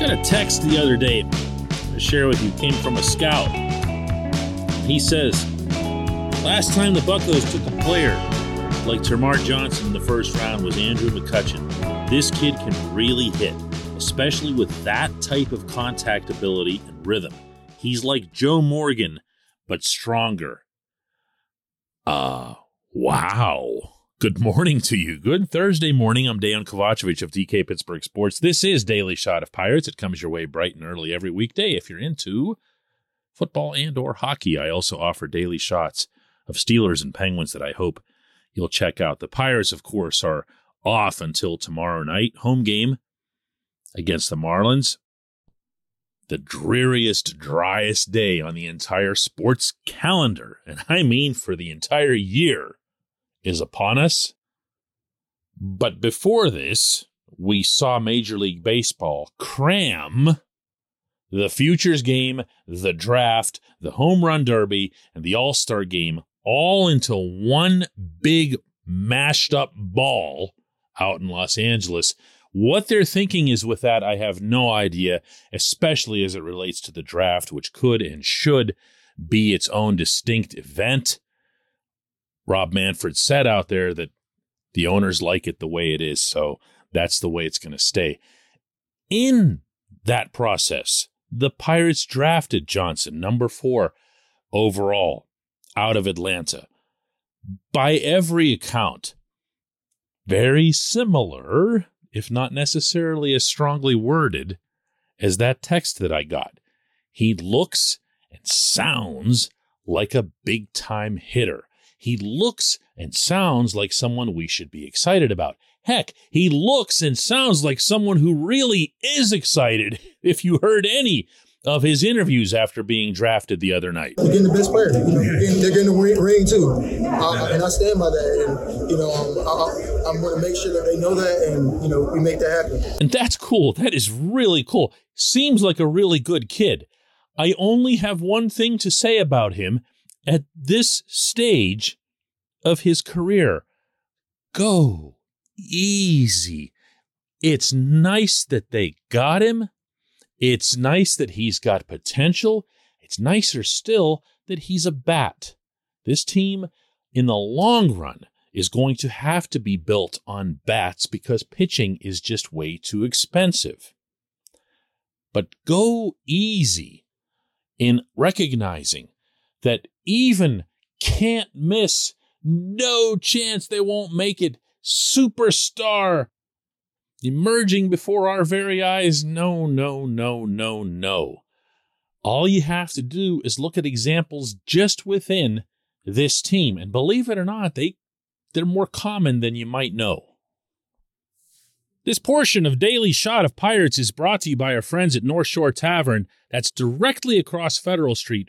got a text the other day to share with you. It came from a scout. He says, last time the Buccos took a player like Tamar Johnson in the first round was Andrew McCutchen. This kid can really hit, especially with that type of contact ability and rhythm. He's like Joe Morgan, but stronger. Wow. Good morning to you. Good Thursday morning. I'm Dejan Kovacevic of DK Pittsburgh Sports. This is Daily Shot of Pirates. It comes your way bright and early every weekday if you're into football and or hockey. I also offer daily shots of Steelers and Penguins that I hope you'll check out. The Pirates, of course, are off until tomorrow night. Home game against the Marlins. The dreariest, driest day on the entire sports calendar, and I mean for the entire year, is upon us. But before this, we saw Major League Baseball cram the futures game, the draft, the home run derby, and the All-Star game all into one big mashed up ball out in Los Angeles. What their thinking is with that, I have no idea, especially as it relates to the draft, which could and should be its own distinct event. Rob Manfred said out there that the owners like it the way it is, so that's the way it's going to stay. In that process, the Pirates drafted Johnson, number 4 overall, out of Atlanta. By every account, very similar, if not necessarily as strongly worded, as that text that I got. He looks and sounds like a big-time hitter. He looks and sounds like someone we should be excited about. Heck, he looks and sounds like someone who really is excited, if you heard any of his interviews after being drafted the other night. They're getting the best player. They're getting the ring, too. And I stand by that. And, you know, I'm going to make sure that they know that and, you know, we make that happen. And that's cool. That is really cool. Seems like a really good kid. I only have one thing to say about him at this stage of his career. Go easy. It's nice that they got him. It's nice that he's got potential. It's nicer still that he's a bat. This team, in the long run, is going to have to be built on bats because pitching is just way too expensive. But go easy in recognizing that even can't miss, no chance they won't make it, superstar emerging before our very eyes. No. All you have to do is look at examples just within this team. And believe it or not, they're more common than you might know. This portion of Daily Shot of Pirates is brought to you by our friends at North Shore Tavern. That's directly across Federal Street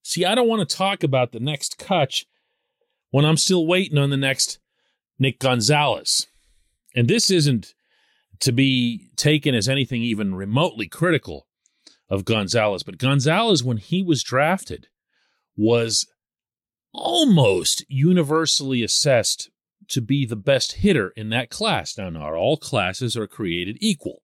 See, I don't want to talk about the next Kutch when I'm still waiting on the next Nick Gonzalez. And this isn't to be taken as anything even remotely critical of Gonzalez. But Gonzalez, when he was drafted, was almost universally assessed to be the best hitter in that class. Now, not all classes are created equal.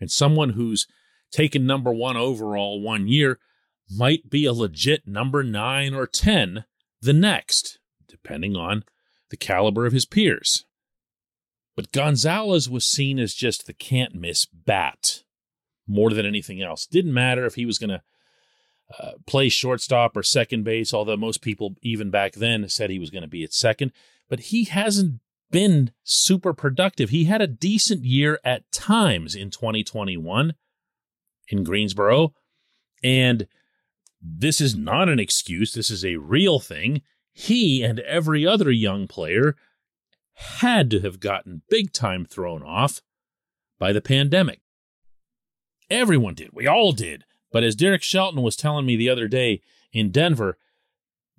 And someone who's taken number 1 overall one year might be a legit number 9 or 10 the next, depending on the caliber of his peers. But Gonzalez was seen as just the can't-miss bat more than anything else. Didn't matter if he was going to play shortstop or second base, although most people even back then said he was going to be at second. But he hasn't been super productive. He had a decent year at times in 2021 in Greensboro. And this is not an excuse. This is a real thing. He and every other young player had to have gotten big time thrown off by the pandemic. Everyone did. We all did. But as Derek Shelton was telling me the other day in Denver,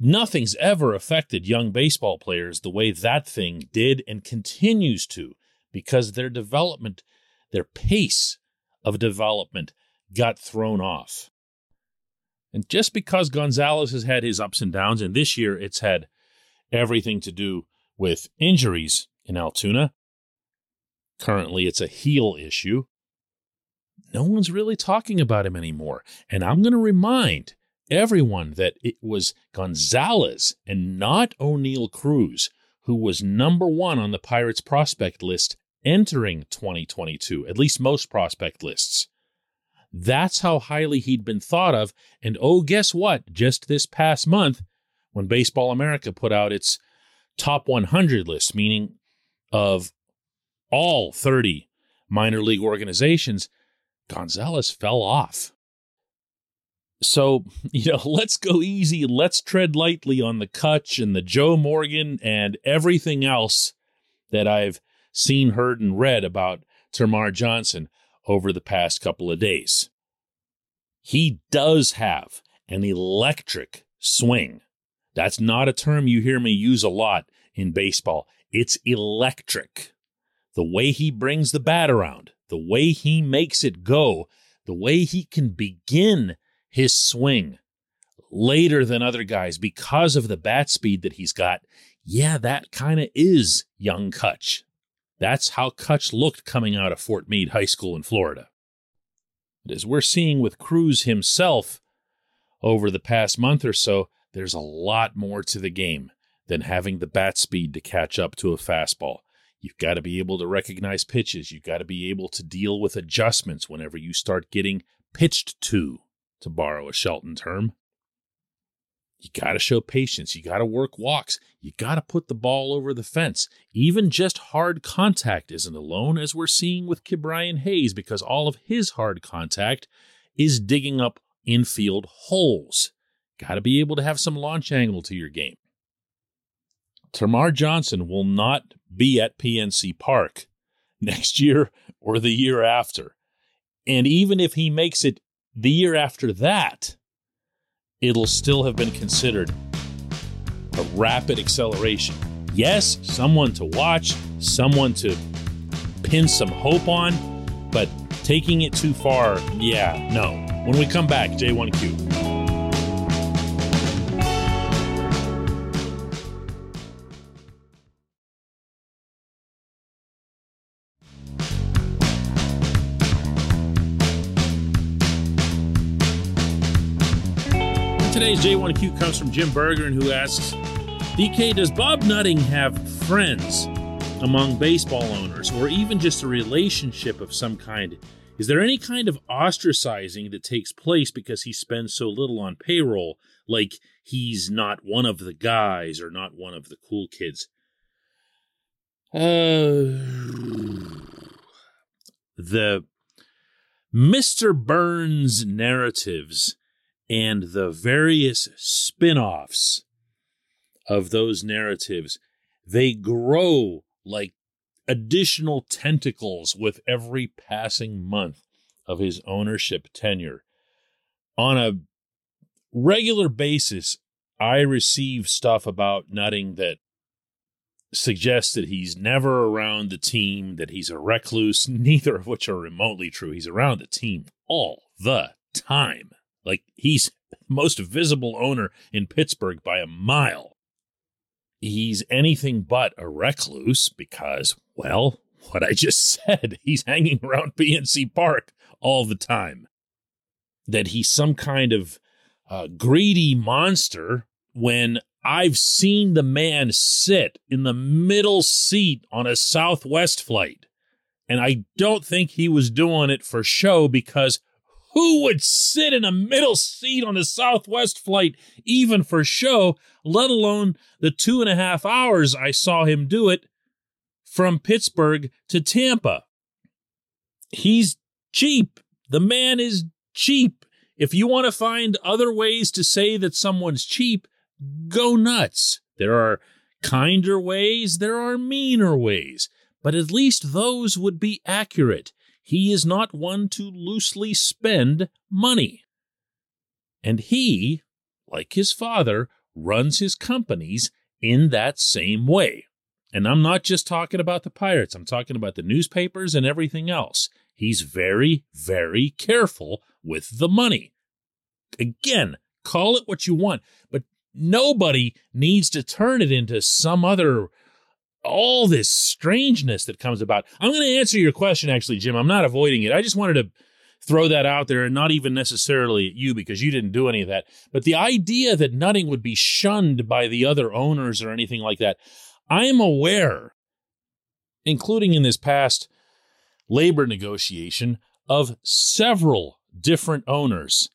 nothing's ever affected young baseball players the way that thing did and continues to, because their development, their pace of development got thrown off. And just because Gonzalez has had his ups and downs, and this year it's had everything to do with injuries in Altoona, currently it's a heel issue, no one's really talking about him anymore. And I'm going to remind everyone that it was Gonzalez and not O'Neil Cruz who was number one on the Pirates prospect list entering 2022, at least most prospect lists. That's how highly he'd been thought of. And oh, guess what? Just this past month, when Baseball America put out its top 100 list, meaning of all 30 minor league organizations, Gonzalez fell off. So, let's go easy. Let's tread lightly on the Cutch and the Joe Morgan and everything else that I've seen, heard, and read about Tamar Johnson over the past couple of days. He does have an electric swing. That's not a term you hear me use a lot in baseball. It's electric. The way he brings the bat around, the way he makes it go, the way he can begin his swing later than other guys because of the bat speed that he's got. Yeah, that kind of is young Kutch. That's how Kutch looked coming out of Fort Meade High School in Florida. But as we're seeing with Cruz himself over the past month or so, there's a lot more to the game than having the bat speed to catch up to a fastball. You've got to be able to recognize pitches. You've got to be able to deal with adjustments whenever you start getting pitched to borrow a Shelton term. You got to show patience. You got to work walks. You got to put the ball over the fence. Even just hard contact isn't alone, as we're seeing with Kibrian Hayes, because all of his hard contact is digging up infield holes. Got to be able to have some launch angle to your game. Tamar Johnson will not be at PNC Park next year or the year after. And even if he makes it the year after that, it'll still have been considered a rapid acceleration. Yes, someone to watch, someone to pin some hope on, but taking it too far, yeah, no. When we come back, J1Q. Today's J1Q comes from Jim Bergeron, who asks, DK, does Bob Nutting have friends among baseball owners, or even just a relationship of some kind? Is there any kind of ostracizing that takes place because he spends so little on payroll, like he's not one of the guys or not one of the cool kids? The Mr. Burns narratives and the various spin-offs of those narratives, they grow like additional tentacles with every passing month of his ownership tenure. On a regular basis, I receive stuff about Nutting that suggests that he's never around the team, that he's a recluse, neither of which are remotely true. He's around the team all the time. Like, he's the most visible owner in Pittsburgh by a mile. He's anything but a recluse because, well, what I just said, he's hanging around PNC Park all the time. That he's some kind of greedy monster when I've seen the man sit in the middle seat on a Southwest flight. And I don't think he was doing it for show, because who would sit in a middle seat on a Southwest flight, even for show, let alone the 2.5 hours I saw him do it from Pittsburgh to Tampa? He's cheap. The man is cheap. If you want to find other ways to say that someone's cheap, go nuts. There are kinder ways. There are meaner ways. But at least those would be accurate. He is not one to loosely spend money. And he, like his father, runs his companies in that same way. And I'm not just talking about the Pirates. I'm talking about the newspapers and everything else. He's very, very careful with the money. Again, call it what you want, but nobody needs to turn it into some other, all this strangeness that comes about. I'm going to answer your question, actually, Jim. I'm not avoiding it. I just wanted to throw that out there and not even necessarily at you because you didn't do any of that. But the idea that Nutting would be shunned by the other owners or anything like that, I am aware, including in this past labor negotiation, of several different owners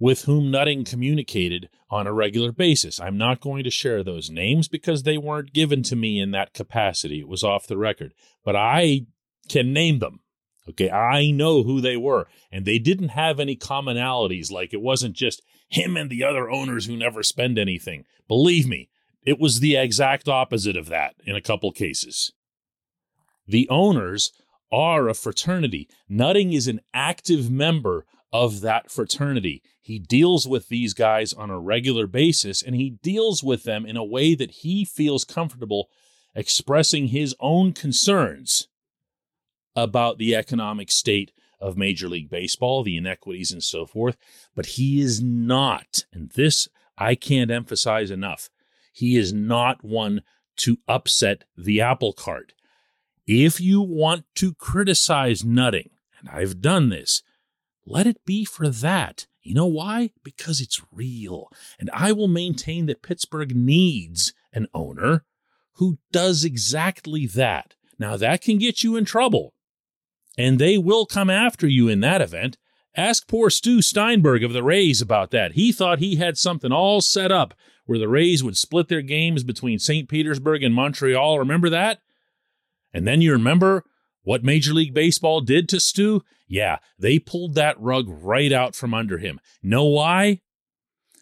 with whom Nutting communicated on a regular basis. I'm not going to share those names because they weren't given to me in that capacity. It was off the record. But I can name them. Okay, I know who they were. And they didn't have any commonalities. Like it wasn't just him and the other owners who never spend anything. Believe me, it was the exact opposite of that in a couple cases. The owners are a fraternity. Nutting is an active member of that fraternity. He deals with these guys on a regular basis, and he deals with them in a way that he feels comfortable expressing his own concerns about the economic state of Major League Baseball, the inequities and so forth. But he is not, and this I can't emphasize enough, he is not one to upset the apple cart. If you want to criticize Nutting, and I've done this, let it be for that. You know why? Because it's real. And I will maintain that Pittsburgh needs an owner who does exactly that. Now, that can get you in trouble. And they will come after you in that event. Ask poor Stu Steinberg of the Rays about that. He thought he had something all set up where the Rays would split their games between St. Petersburg and Montreal. Remember that? And then you remember what Major League Baseball did to Stu? Yeah, they pulled that rug right out from under him. Know why?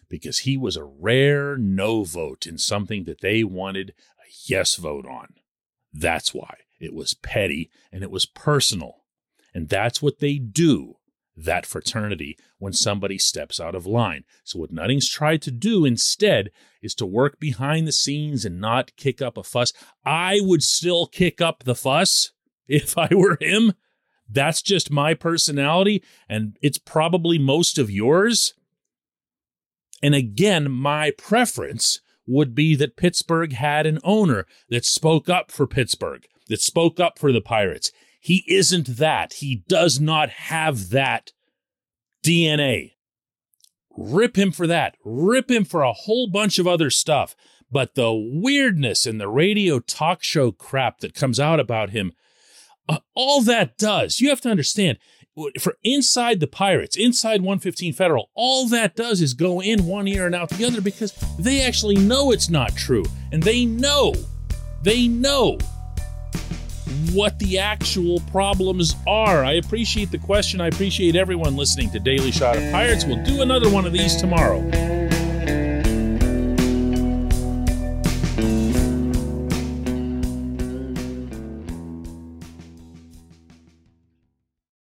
Because he was a rare no vote in something that they wanted a yes vote on. That's why. It was petty and it was personal. And that's what they do, that fraternity, when somebody steps out of line. So what Nutting's tried to do instead is to work behind the scenes and not kick up a fuss. I would still kick up the fuss. If I were him, that's just my personality, and it's probably most of yours. And again, my preference would be that Pittsburgh had an owner that spoke up for Pittsburgh, that spoke up for the Pirates. He isn't that. He does not have that DNA. Rip him for that. Rip him for a whole bunch of other stuff. But the weirdness and the radio talk show crap that comes out about him, all that does, you have to understand, for inside the Pirates, inside 115 Federal, all that does is go in one ear and out the other because they actually know it's not true. And they know what the actual problems are. I appreciate the question. I appreciate everyone listening to Daily Shot of Pirates. We'll do another one of these tomorrow.